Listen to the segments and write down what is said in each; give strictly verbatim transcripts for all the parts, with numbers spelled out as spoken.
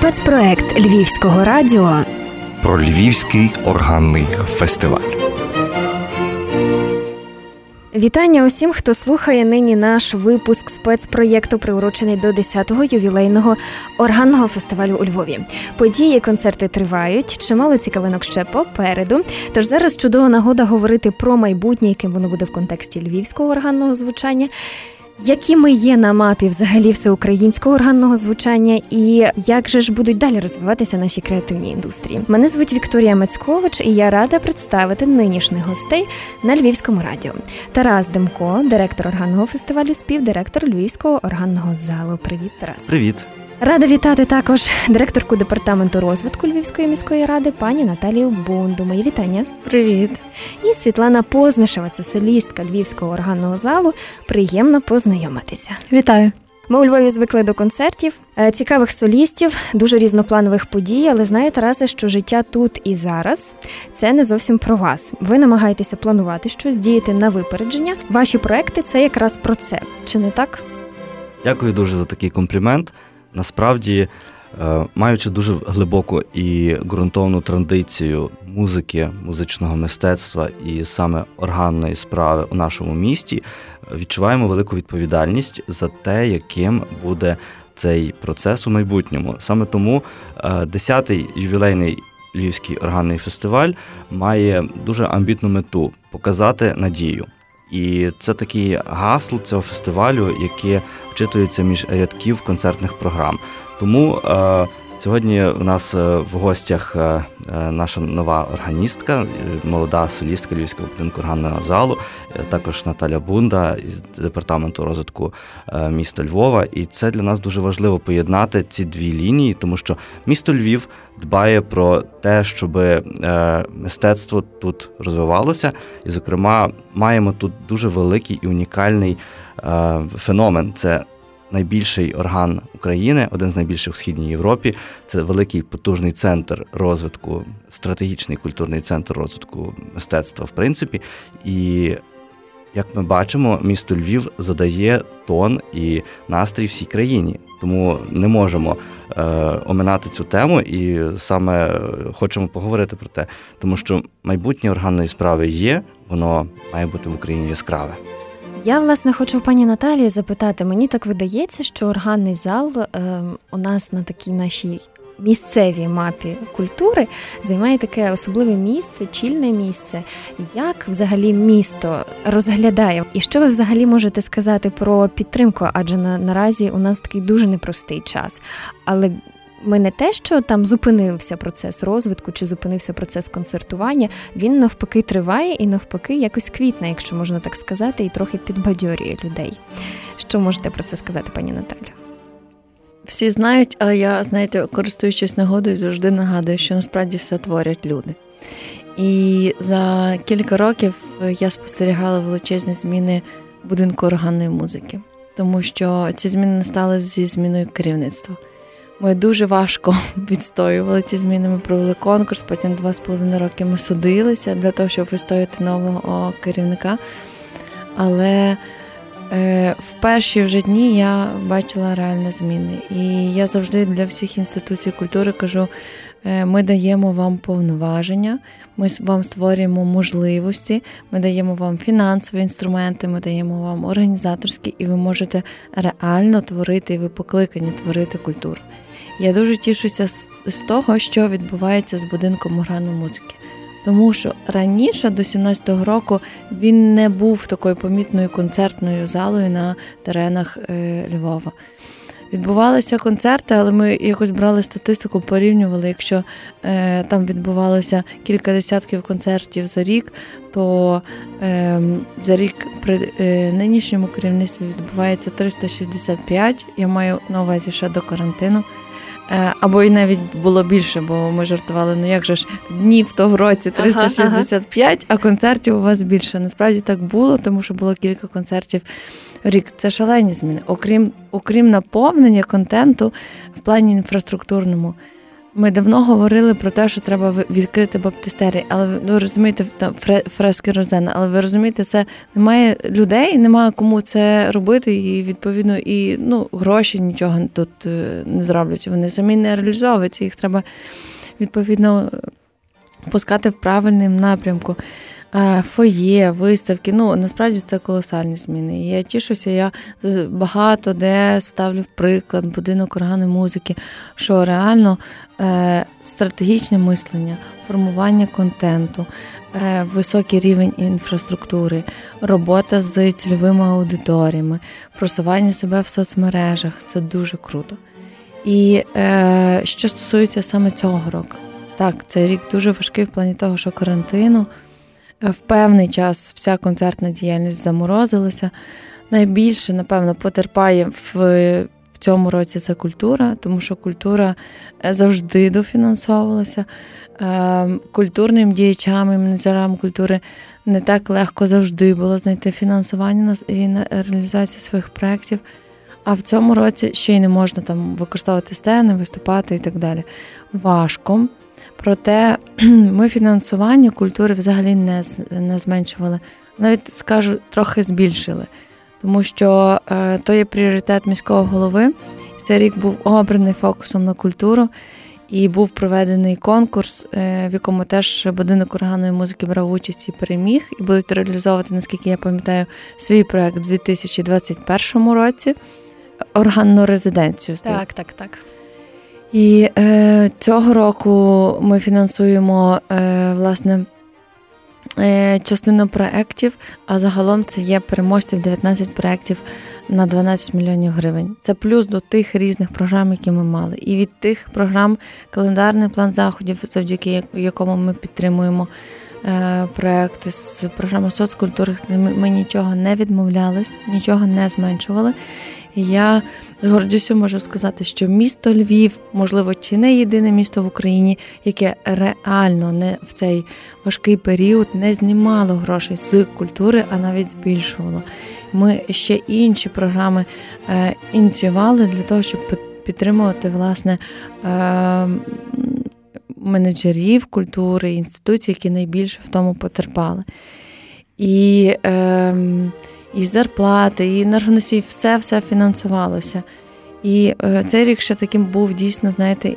Спецпроект Львівського радіо про Львівський органний фестиваль. Вітання усім, хто слухає нині наш випуск спецпроєкту, приурочений до десятого ювілейного органного фестивалю у Львові. Події і концерти тривають, чимало цікавинок ще попереду. Тож зараз чудова нагода говорити про майбутнє, яким воно буде в контексті львівського органного звучання. Якими є на мапі взагалі всеукраїнського органного звучання і як же ж будуть далі розвиватися наші креативні індустрії? Мене звуть Вікторія Мецькович, і я рада представити нинішніх гостей на Львівському радіо. Тарас Демко, директор органного фестивалю, співдиректор Львівського органного залу. Привіт, Тарас. Привіт. Рада вітати також директорку департаменту розвитку Львівської міської ради пані Наталію Бунду. Мої вітання. Привіт. І Світлана Познишева, це солістка Львівського органного залу. Приємно познайомитися. Вітаю. Ми у Львові звикли до концертів, цікавих солістів, дуже різнопланових подій, але знаю, Тарасе, що життя тут і зараз – це не зовсім про вас. Ви намагаєтеся планувати щось, діяти на випередження. Ваші проекти – це якраз про це. Чи не так? Дякую дуже за такий комплімент. Насправді, маючи дуже глибоку і ґрунтовну традицію музики, музичного мистецтва і саме органної справи у нашому місті, відчуваємо велику відповідальність за те, яким буде цей процес у майбутньому. Саме тому десятий ювілейний Львівський органний фестиваль має дуже амбітну мету – показати надію. І це таке гасло цього фестивалю, яке вчитується між рядків концертних програм. Тому е, сьогодні у нас в гостях е, наша нова органістка, молода солістка Львівського органного залу, е, також Наталя Бунда з департаменту розвитку е, міста Львова. І це для нас дуже важливо поєднати ці дві лінії, тому що місто Львів дбає про те, щоб е, мистецтво тут розвивалося. І, зокрема, маємо тут дуже великий і унікальний е, феномен. Це найбільший орган України, один з найбільших в Східній Європі. Це великий потужний центр розвитку, стратегічний культурний центр розвитку мистецтва, в принципі. І, як ми бачимо, місто Львів задає тон і настрій всій країні. Тому не можемо е, оминати цю тему і саме хочемо поговорити про те. Тому що майбутнє органної справи є, воно має бути в Україні яскраве. Я, власне, хочу пані Наталії запитати. Мені так видається, що органний зал е, у нас на такій нашій місцевій мапі культури займає таке особливе місце, чільне місце. Як взагалі місто розглядає? І що ви взагалі можете сказати про підтримку? Адже на, наразі у нас такий дуже непростий час. Але ми не те, що там зупинився процес розвитку чи зупинився процес концертування, він навпаки триває і навпаки якось квітне, якщо можна так сказати, і трохи підбадьорює людей. Що можете про це сказати, пані Наталю? Всі знають, а я, знаєте, користуючись нагодою, завжди нагадую, що насправді все творять люди. І за кілька років я спостерігала величезні зміни будинку органної музики, тому що ці зміни не стали зі зміною керівництва. Ми дуже важко відстоювали ці зміни, ми провели конкурс, потім два з половиною роки ми судилися для того, щоб відстояти нового керівника. Але е, в перші вже дні я бачила реальні зміни. І я завжди для всіх інституцій культури кажу, е, ми даємо вам повноваження, ми вам створюємо можливості, ми даємо вам фінансові інструменти, ми даємо вам організаторські, і ви можете реально творити, і ви покликані творити культуру. Я дуже тішуся з того, що відбувається з будинком органної музики. Тому що раніше, до сімнадцятого року, він не був такою помітною концертною залою на теренах Львова. Відбувалися концерти, але ми якось брали статистику, порівнювали. Якщо е, там відбувалося кілька десятків концертів за рік, то е, за рік при е, нинішньому керівництві відбувається триста шістдесят п'ять, я маю на увазі ще до карантину. Або і навіть було більше, бо ми жартували, ну як же ж, днів то в році триста шістдесят п'ять, ага, ага. А концертів у вас більше. Насправді так було, тому що було кілька концертів в рік. Це шалені зміни. Окрім, окрім наповнення контенту в плані інфраструктурному, Ми давно говорили про те, що треба відкрити баптистерій, але ви розумієте, там фрески Розена, але ви розумієте, це немає людей, немає кому це робити, і відповідно і ну гроші нічого тут не зроблять. Вони самі не реалізовуються, їх треба відповідно пускати в правильному напрямку. Фоє, виставки, ну, насправді це колосальні зміни. Я тішуся, я багато де ставлю в приклад будинок органної музики, що реально е, стратегічне мислення, формування контенту, е, високий рівень інфраструктури, робота з цільовими аудиторіями, просування себе в соцмережах – це дуже круто. І е, що стосується саме цього року? Так, цей рік дуже важкий в плані того, що карантину, в певний час вся концертна діяльність заморозилася. Найбільше, напевно, потерпає в, в цьому році це культура, тому що культура завжди дофінансовувалася. Культурним діячам і менеджерам культури не так легко завжди було знайти фінансування і на реалізацію своїх проєктів. А в цьому році ще й не можна там використовувати сцени, виступати і так далі. Важко. Проте ми фінансування культури взагалі не, не зменшували. Навіть, скажу, трохи збільшили. Тому що е, то є пріоритет міського голови. Цей рік був обраний фокусом на культуру. І був проведений конкурс, е, в якому теж будинок органної музики брав участь і переміг. І будуть реалізовувати, наскільки я пам'ятаю, свій проєкт у дві тисячі двадцять першому році. Органну резиденцію. Так, так, так. І е, цього року ми фінансуємо, е, власне, е, частину проєктів, а загалом це є переможців дев'ятнадцять проєктів на дванадцять мільйонів гривень. Це плюс до тих різних програм, які ми мали. І від тих програм календарний план заходів, завдяки якому ми підтримуємо е, проєкти з програми соцкультури, ми, ми нічого не відмовлялись, нічого не зменшували. І я з гордістю можу сказати, що місто Львів, можливо, чи не єдине місто в Україні, яке реально не в цей важкий період не знімало грошей з культури, а навіть збільшувало. Ми ще інші програми е, ініціювали для того, щоб підтримувати, власне, е, менеджерів культури, інституцій, які найбільше в тому потерпали. І... Е, І зарплати, і енергоносії, все-все фінансувалося. І цей рік ще таким був дійсно, знаєте,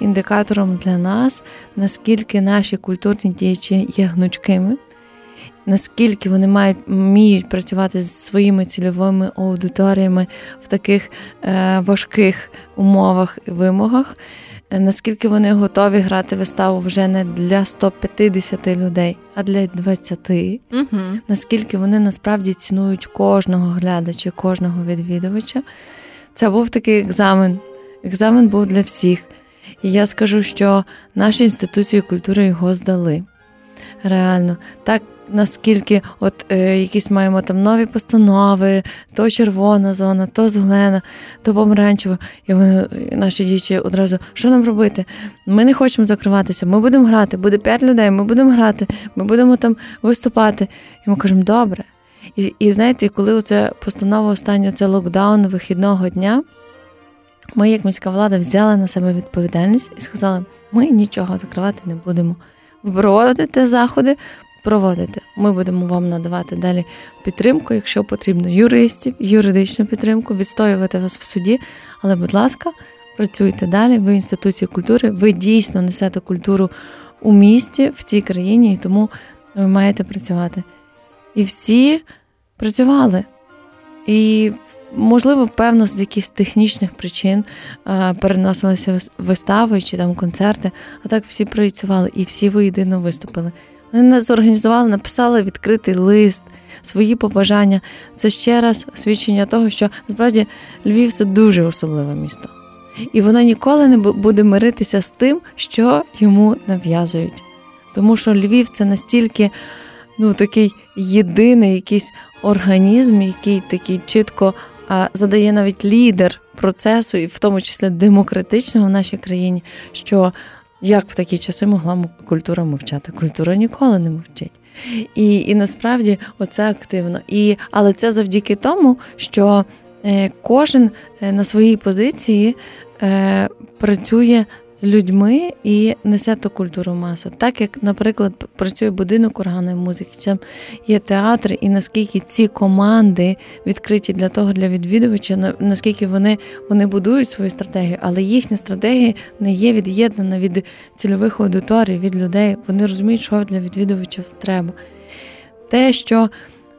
індикатором для нас, наскільки наші культурні діячі є гнучкими, наскільки вони мають, вміють працювати зі своїми цільовими аудиторіями в таких важких умовах і вимогах, наскільки вони готові грати виставу вже не для сто п'ятдесят людей, а для двадцяти, угу. Наскільки вони насправді цінують кожного глядача, кожного відвідувача. Це був такий екзамен. Екзамен був для всіх. І я скажу, що наші інституції культури його здали. Реально. Так, наскільки от е, якісь маємо там нові постанови, то червона зона, то зелена, то помаранчева. І вони, наші діти одразу, що нам робити? Ми не хочемо закриватися, ми будемо грати, буде п'ять людей, ми будемо грати, ми будемо там виступати. І ми кажемо, добре. І, і знаєте, коли оце постанова остання, це локдаун вихідного дня, ми, як міська влада, взяли на себе відповідальність і сказали, ми нічого закривати не будемо. Проводити заходи, проводити. Ми будемо вам надавати далі підтримку, якщо потрібно, юристів, юридичну підтримку, відстоювати вас в суді. Але, будь ласка, працюйте далі, ви інституції культури, ви дійсно несете культуру у місті, в цій країні, і тому ви маєте працювати. І всі працювали. І, можливо, певно, з якихось технічних причин переносилися вистави чи там концерти, а так всі працювали і всі воєдино виступили. Вони нас організували, написали відкритий лист, свої побажання. Це ще раз свідчення того, що, насправді, Львів – це дуже особливе місто. І воно ніколи не буде миритися з тим, що йому нав'язують. Тому що Львів – це настільки, ну, такий єдиний якийсь організм, який такий чітко задає навіть лідер процесу, і в тому числі демократичного в нашій країні, що як в такі часи могла культура мовчати? Культура ніколи не мовчить. І, і насправді оце активно. І, але це завдяки тому, що кожен на своїй позиції працює з людьми і несе ту культуру масу. Так як, наприклад, працює будинок органної музики, там є театр, і наскільки ці команди відкриті для того, для відвідувача, наскільки вони, вони будують свою стратегію, але їхня стратегія не є від'єднана від цільових аудиторій, від людей. Вони розуміють, що для відвідувачів треба. Те, що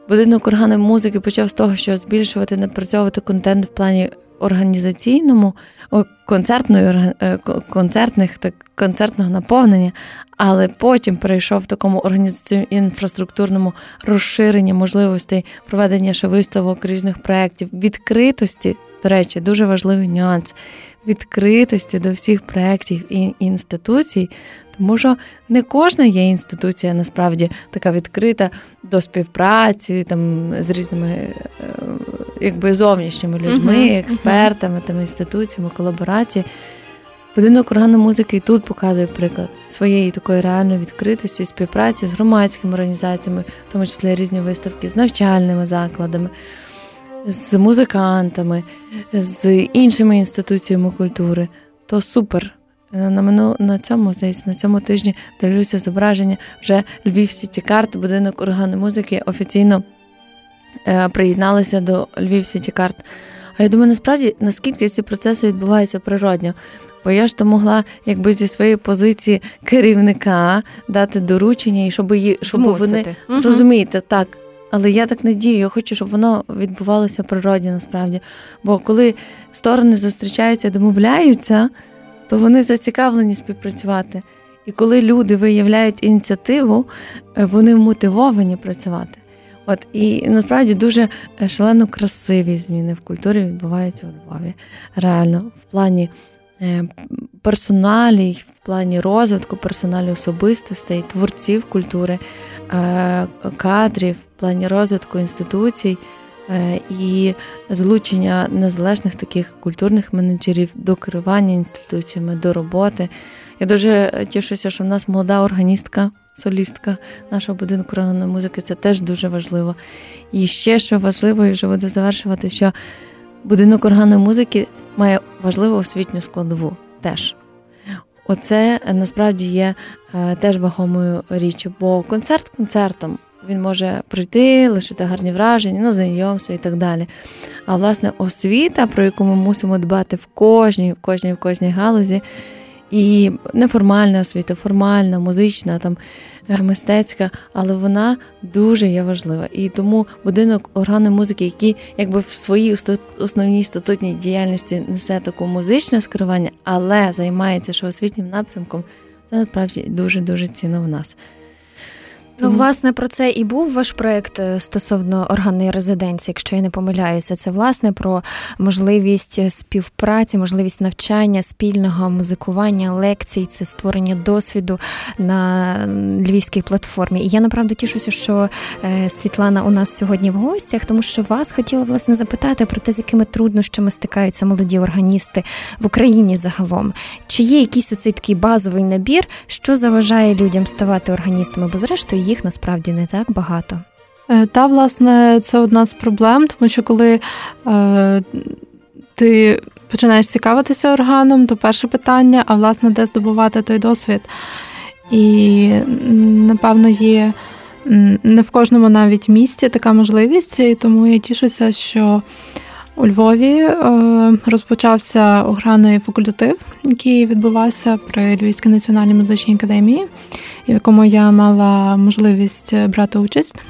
будинок органної музики почав з того, що збільшувати, напрацьовувати контент в плані організаційному, концертної, концертних, так, концертного наповнення, але потім перейшов в такому організаційно-інфраструктурному розширенні можливостей проведення ще виставок, різних проєктів, відкритості, до речі, дуже важливий нюанс, відкритості до всіх проєктів і інституцій, тому що не кожна є інституція насправді така відкрита до співпраці там, з різними якби, зовнішніми людьми, uh-huh, експертами, uh-huh. там, інституціями, колаборації. Будинок органної музики і тут показує приклад своєї такої реальної відкритості, співпраці з громадськими організаціями, в тому числі різні виставки, з навчальними закладами, з музикантами, з іншими інституціями культури. То супер. На мину на цьому, здається, на цьому тижні дивлюся зображення вже Львів-Сіті-Карт, будинок органної музики офіційно е, приєдналися до Львів-Сіті-Карт. А я думаю, насправді, наскільки ці процеси відбуваються природньо. Бо я ж то могла, якби зі своєї позиції керівника дати доручення, і щоб її, щоб вони, угу. розумієте, так. Але я так не дію, я хочу, щоб воно відбувалося природньо, насправді. Бо коли сторони зустрічаються, домовляються, то вони зацікавлені співпрацювати. І коли люди виявляють ініціативу, вони мотивовані працювати. От, і насправді дуже шалено красиві зміни в культурі відбуваються у Львові. Реально, в плані персоналій, в плані розвитку персоналів особистостей, творців культури, кадрів, в плані розвитку інституцій і залучення незалежних таких культурних менеджерів до керування інституціями, до роботи. Я дуже тішуся, що в нас молода органістка, солістка нашого будинку органної музики. Це теж дуже важливо. І ще, що важливо, і вже буду завершувати, що будинок органної музики має важливу освітню складову теж. Оце, насправді, є теж вагомою річчю, бо концерт концертом. Він може прийти, лишити гарні враження, ну, знайомство і так далі. А, власне, освіта, про яку ми мусимо дбати в кожній, в кожній, в кожній галузі, і неформальна освіта, формальна, музична, там, мистецька, але вона дуже є важлива. І тому будинок органної музики, який якби в своїй основній статутній діяльності несе таке музичне скерування, але займається ще освітнім напрямком, це, насправді, дуже-дуже цінно в нас. Ну, власне, про це і був ваш проєкт стосовно органної резиденції, якщо я не помиляюся. Це, власне, про можливість співпраці, можливість навчання, спільного музикування, лекцій, це створення досвіду на львівській платформі. І я, направду, тішуся, що Світлана у нас сьогодні в гостях, тому що вас хотіла, власне, запитати про те, з якими труднощами стикаються молоді органісти в Україні загалом. Чи є якийсь оцей такий базовий набір, що заважає людям ставати органістами, бо, зрештою, їх насправді не так багато. Та, власне, це одна з проблем, тому що коли е, ти починаєш цікавитися органом, то перше питання, а, власне, де здобувати той досвід? І, напевно, є не в кожному навіть місті така можливість, і тому я тішуся, що у Львові е, розпочався органний факультатив, який відбувався при Львівській національній музичній академії, в якому я мала можливість брати участь.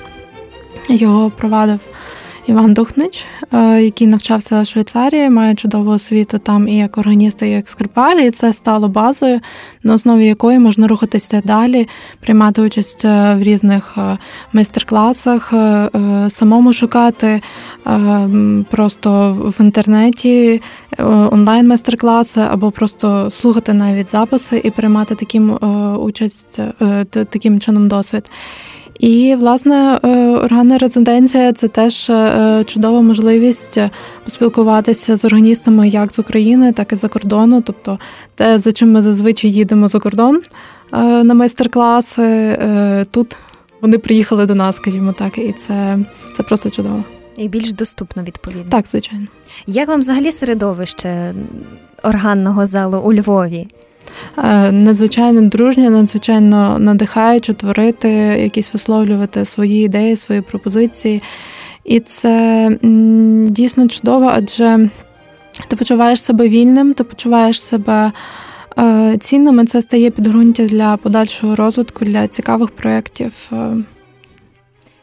Його провадив Іван Духнич, який навчався в Швейцарії, має чудову освіту там і як органіст, і як скрипаль, і це стало базою, на основі якої можна рухатися далі, приймати участь в різних майстер-класах, самому шукати просто в інтернеті онлайн-майстер-класи або просто слухати навіть записи і приймати таким участь, таким чином досвід. І, власне, органна резиденція – це теж чудова можливість поспілкуватися з органістами як з України, так і з-за кордону. Тобто те, за чим ми зазвичай їдемо за кордон на майстер-класи, тут вони приїхали до нас, скажімо так, і це, це просто чудово. І більш доступно, відповідно. Так, звичайно. Як вам взагалі середовище органного залу у Львові? надзвичайно дружня, надзвичайно надихаюче творити, якісь висловлювати свої ідеї, свої пропозиції. І це дійсно чудово, адже ти почуваєш себе вільним, ти почуваєш себе цінним, і це стає підґрунтя для подальшого розвитку, для цікавих проєктів.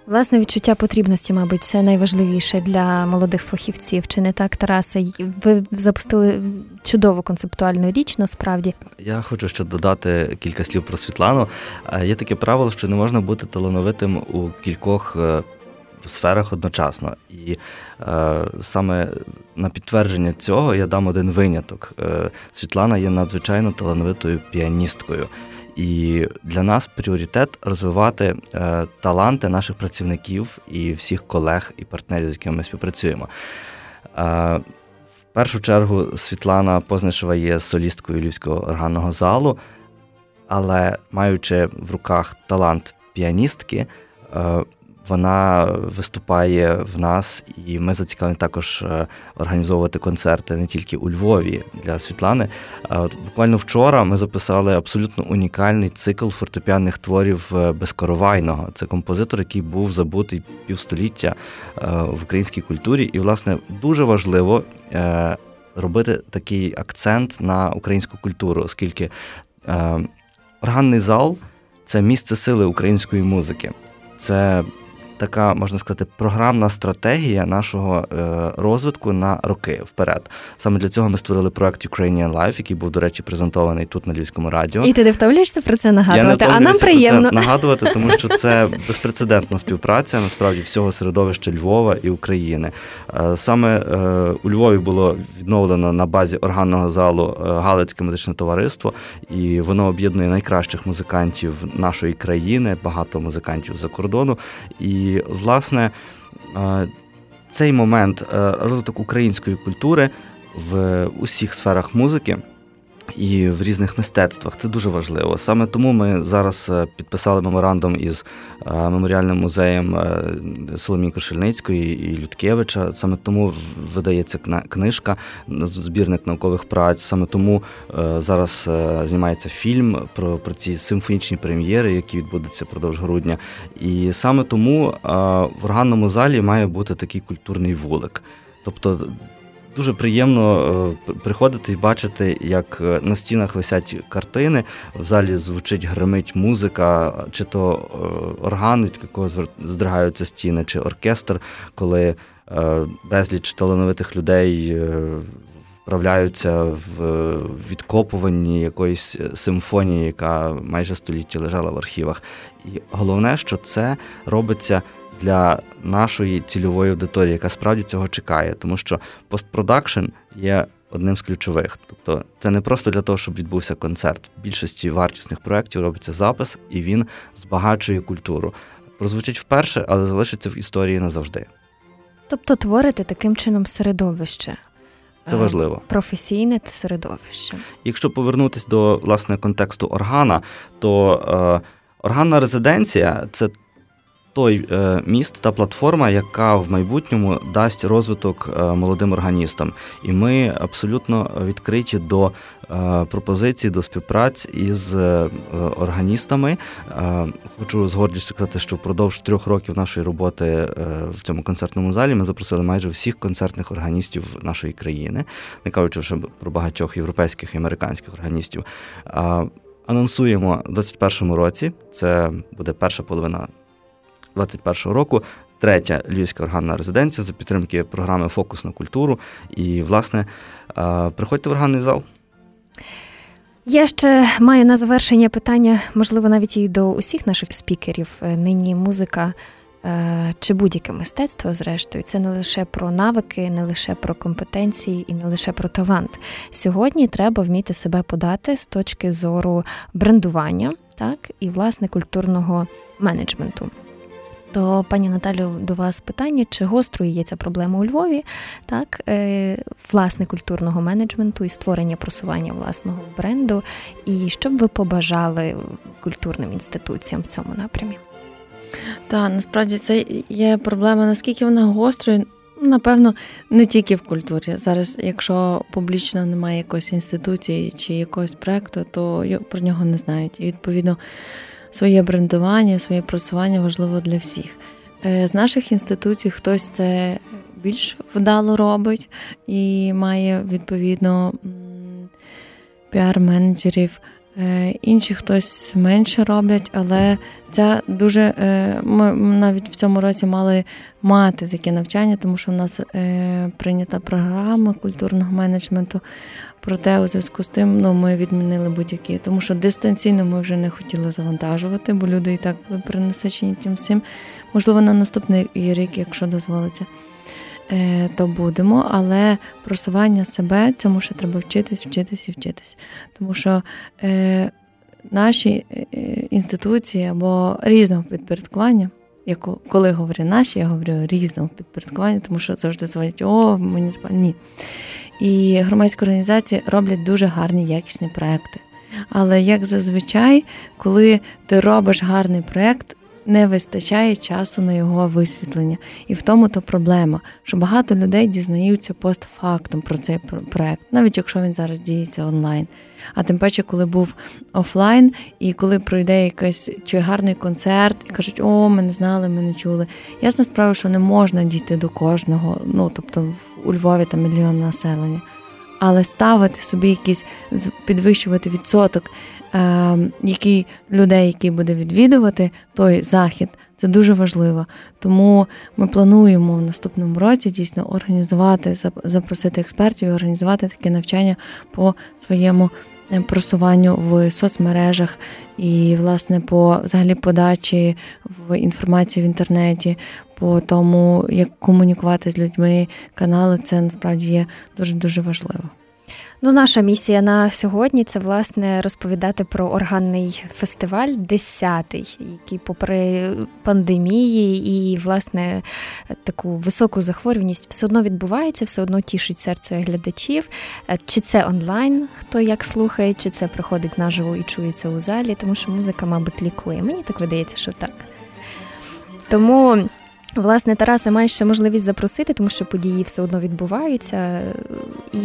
Власне, відчуття потрібності, мабуть, це найважливіше для молодих фахівців. Чи не так, Тарасе? Ви запустили чудову концептуальну річ, насправді. Я хочу ще додати кілька слів про Світлану. Є таке правило, що не можна бути талановитим у кількох сферах одночасно. І е, саме на підтвердження цього я дам один виняток. Е, Світлана є надзвичайно талановитою піаністкою. І для нас пріоритет розвивати е, таланти наших працівників і всіх колег і партнерів, з якими ми співпрацюємо. Е, в першу чергу Світлана Познишева є солісткою Львівського органного залу, але маючи в руках талант піаністки, е, вона виступає в нас, і ми зацікавлені також організовувати концерти не тільки у Львові для Світлани. Буквально вчора ми записали абсолютно унікальний цикл фортепіанних творів Безкоровайного. Це композитор, який був забутий півстоліття в українській культурі. І, власне, дуже важливо робити такий акцент на українську культуру, оскільки органний зал – це місце сили української музики. Це така, можна сказати, програмна стратегія нашого розвитку на роки вперед. Саме для цього ми створили проект Ukrainian Life, який був, до речі, презентований тут на Львівському радіо. І ти не втомлюєшся про це нагадувати, а нам приємно. Я не втомлююся про це нагадувати, тому що це безпрецедентна співпраця, насправді, всього середовища Львова і України. Саме у Львові було відновлено на базі органного залу Галицьке медичне товариство, і воно об'єднує найкращих музикантів нашої країни, багато музикантів з-за кордону, і І, власне, цей момент розвиток української культури в усіх сферах музики і в різних мистецтвах – це дуже важливо. Саме тому ми зараз підписали меморандум із Меморіальним музеєм Соломії Крушельницької і Людкевича. Саме тому видається книжка, збірник наукових праць. Саме тому зараз знімається фільм про, про ці симфонічні прем'єри, які відбудуться впродовж грудня. І саме тому в органному залі має бути такий культурний вулик. Тобто дуже приємно приходити і бачити, як на стінах висять картини, в залі звучить, гримить музика, чи то орган, від якого здригаються стіни, чи оркестр, коли безліч талановитих людей вправляються в відкопуванні якоїсь симфонії, яка майже століття лежала в архівах. І головне, що це робиться для нашої цільової аудиторії, яка справді цього чекає, тому що постпродакшн є одним з ключових. Тобто це не просто для того, щоб відбувся концерт. В більшості вартісних проєктів робиться запис, і він збагачує культуру. Прозвучить вперше, але залишиться в історії назавжди. Тобто творити таким чином середовище. Це важливо. Професійне середовище. Якщо повернутися до, власне, контексту органа, то е, органна резиденція – це той міст, та платформа, яка в майбутньому дасть розвиток молодим органістам. І ми абсолютно відкриті до пропозицій, до співпраць із органістами. Хочу з гордістю сказати, що впродовж трьох років нашої роботи в цьому концертному залі ми запросили майже всіх концертних органістів нашої країни, не кажучи вже про багатьох європейських і американських органістів. Анонсуємо в двадцять першому році, це буде перша половина двадцять першого року, третя Львівська органна резиденція за підтримки програми «Фокус на культуру». І, власне, приходьте в органний зал. Я ще маю на завершення питання, можливо, навіть і до усіх наших спікерів. Нині музика чи будь-яке мистецтво, зрештою, це не лише про навики, не лише про компетенції і не лише про талант. Сьогодні треба вміти себе подати з точки зору брендування, так, і, власне, культурного менеджменту. То, пані Наталю, до вас питання, чи гострою є ця проблема у Львові, так, власне, культурного менеджменту і створення, просування власного бренду, і що б ви побажали культурним інституціям в цьому напрямі? Так, насправді це є проблема, наскільки вона гострою, Напевно, не тільки в культурі. Зараз, якщо публічно немає якоїсь інституції чи якогось проєкту, то про нього не знають. І, відповідно, своє брендування, своє просування важливо для всіх. З наших інституцій хтось це більш вдало робить і має, відповідно, піар-менеджерів. Інші хтось менше роблять, але це дуже... Ми навіть в цьому році мали мати таке навчання, тому що в нас прийнята програма культурного менеджменту. Проте у зв'язку з тим, ну, ми відмінили будь-які, тому що дистанційно ми вже не хотіли завантажувати, бо люди і так були перенасичені тим всім. Можливо, на наступний рік, якщо дозволиться, то будемо, але просування себе, цьому ще треба вчитись, вчитись і вчитись. Тому що е, наші інституції або різного підпорядкування, як, коли говорю наші, я говорю різного підпорядкування, тому що завжди зводять, о, муніципальні. Ні. І громадські організації роблять дуже гарні, якісні проекти. Але, як зазвичай, коли ти робиш гарний проект, не вистачає часу на його висвітлення. І в тому то проблема, що багато людей дізнаються постфактом про цей проєкт, навіть якщо він зараз діється онлайн. А тим паче, коли був офлайн, і коли пройде якийсь чи гарний концерт, і кажуть, о, ми не знали, ми не чули. Ясна справа, що не можна дійти до кожного, ну, тобто у Львові там мільйон населення. Але ставити собі якийсь, підвищувати відсоток, який людей, який буде відвідувати той захід, це дуже важливо. Тому ми плануємо в наступному році дійсно організувати, запросити експертів і організувати таке навчання по своєму просуванню в соцмережах і, власне, по взагалі подачі в інформації в інтернеті, по тому, як комунікувати з людьми, канали, це насправді є дуже-дуже важливо. Ну, наша місія на сьогодні – це, власне, розповідати про органний фестиваль десятий, який попри пандемії і, власне, таку високу захворюваність все одно відбувається, все одно тішить серце глядачів. Чи це онлайн, хто як слухає, чи це приходить наживо і чується у залі, тому що музика, мабуть, лікує. Мені так видається, що так. Тому... Власне, Тараса, маєш ще можливість запросити, тому що події все одно відбуваються,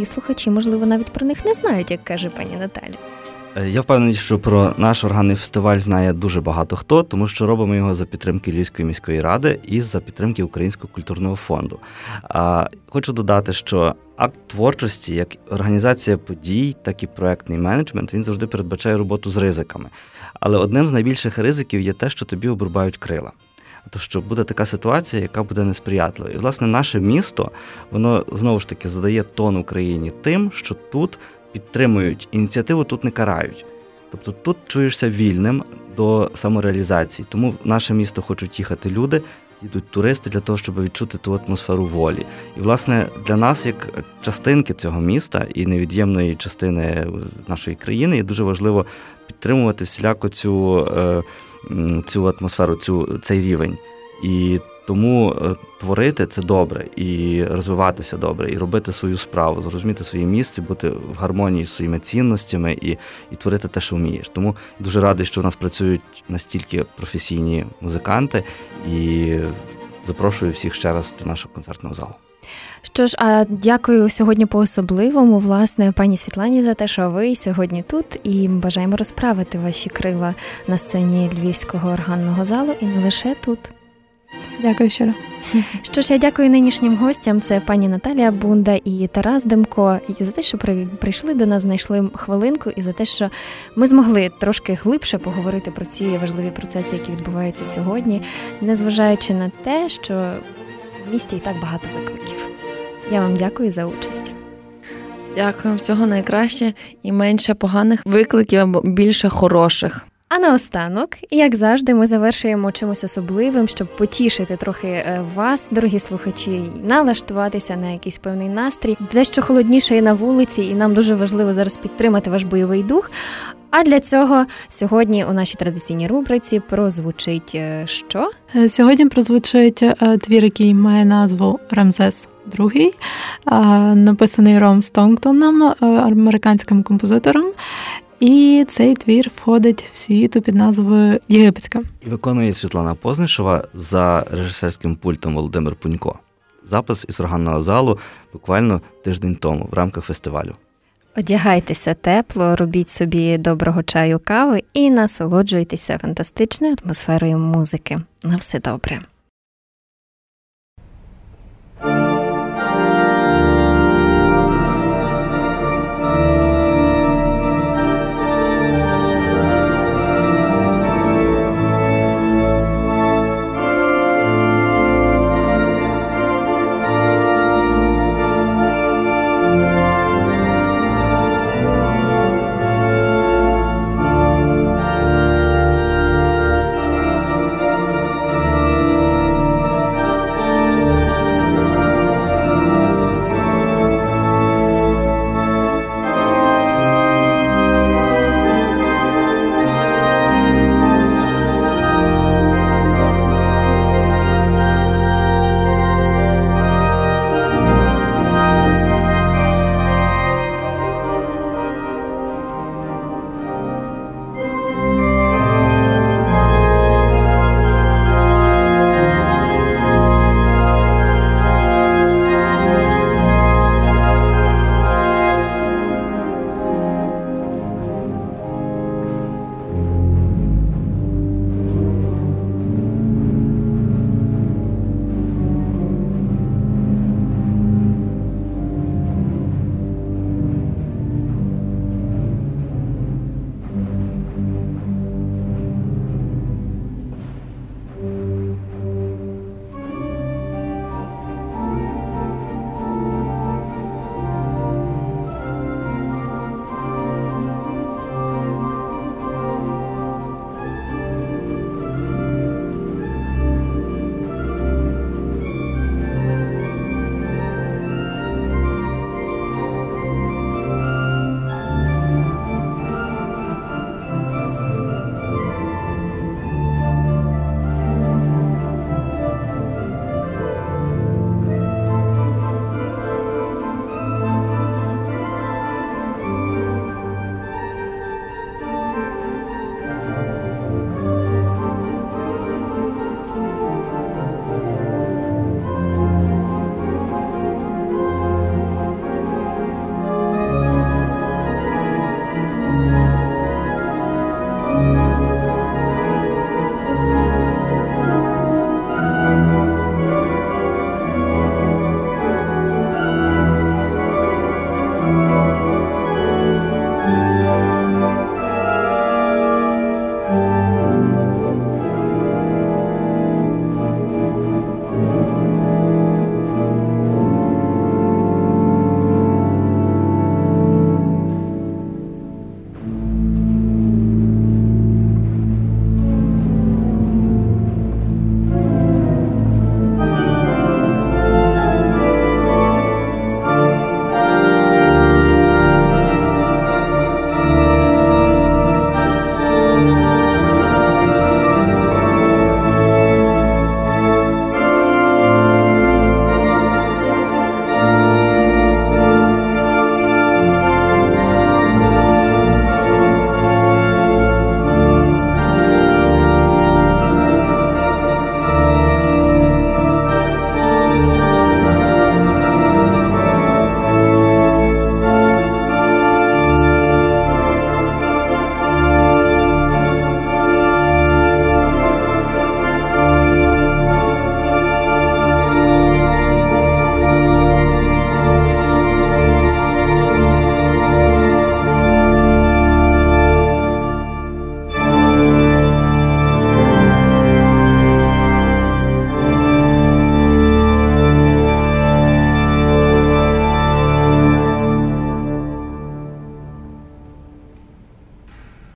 і слухачі, можливо, навіть про них не знають, як каже пані Наталя. Я впевнений, що про наш органний фестиваль знає дуже багато хто, тому що робимо його за підтримки Львівської міської ради і за підтримки Українського культурного фонду. Хочу додати, що акт творчості, як організація подій, так і проектний менеджмент, він завжди передбачає роботу з ризиками. Але одним з найбільших ризиків є те, що тобі обрубають крила. То що буде така ситуація, яка буде несприятлива. І, власне, наше місто, воно, знову ж таки, задає тон Україні тим, що тут підтримують ініціативу, тут не карають. Тобто тут чуєшся вільним до самореалізації. Тому в наше місто хочуть їхати люди, йдуть туристи для того, щоб відчути ту атмосферу волі. І, власне, для нас, як частинки цього міста і невід'ємної частини нашої країни, є дуже важливо підтримувати всіляко цю... цю атмосферу, цю, цей рівень. І тому творити – це добре, і розвиватися добре, і робити свою справу, зрозуміти своє місце, бути в гармонії з своїми цінностями і, і творити те, що вмієш. Тому дуже радий, що в нас працюють настільки професійні музиканти, і запрошую всіх ще раз до нашого концертного залу. Що ж, а дякую сьогодні по-особливому, власне, пані Світлані за те, що ви сьогодні тут, і бажаємо розправити ваші крила на сцені Львівського органного залу і не лише тут. Дякую щиро. Що ж, я дякую нинішнім гостям, це пані Наталія Бунда і Тарас Демко, і за те, що прийшли до нас, знайшли хвилинку, і за те, що ми змогли трошки глибше поговорити про ці важливі процеси, які відбуваються сьогодні, незважаючи на те, що... в місті і так багато викликів. Я вам дякую за участь. Дякую, всього найкраще і менше поганих викликів, або більше хороших. А наостанок, як завжди, ми завершуємо чимось особливим, щоб потішити трохи вас, дорогі слухачі, налаштуватися на якийсь певний настрій. Дещо холодніше і на вулиці, і нам дуже важливо зараз підтримати ваш бойовий дух. А для цього сьогодні у нашій традиційній рубриці прозвучить що? Сьогодні прозвучить твір, який має назву «Рамзес другий», написаний Ром Стоунтоном, американським композитором. І цей твір входить в сюїту під назвою «Єгипетська». І виконує Світлана Познишева, за режисерським пультом Володимир Пунько. запис із органного залу буквально тиждень тому в рамках фестивалю. Одягайтеся тепло, робіть собі доброго чаю, кави і насолоджуйтеся фантастичною атмосферою музики. На все добре.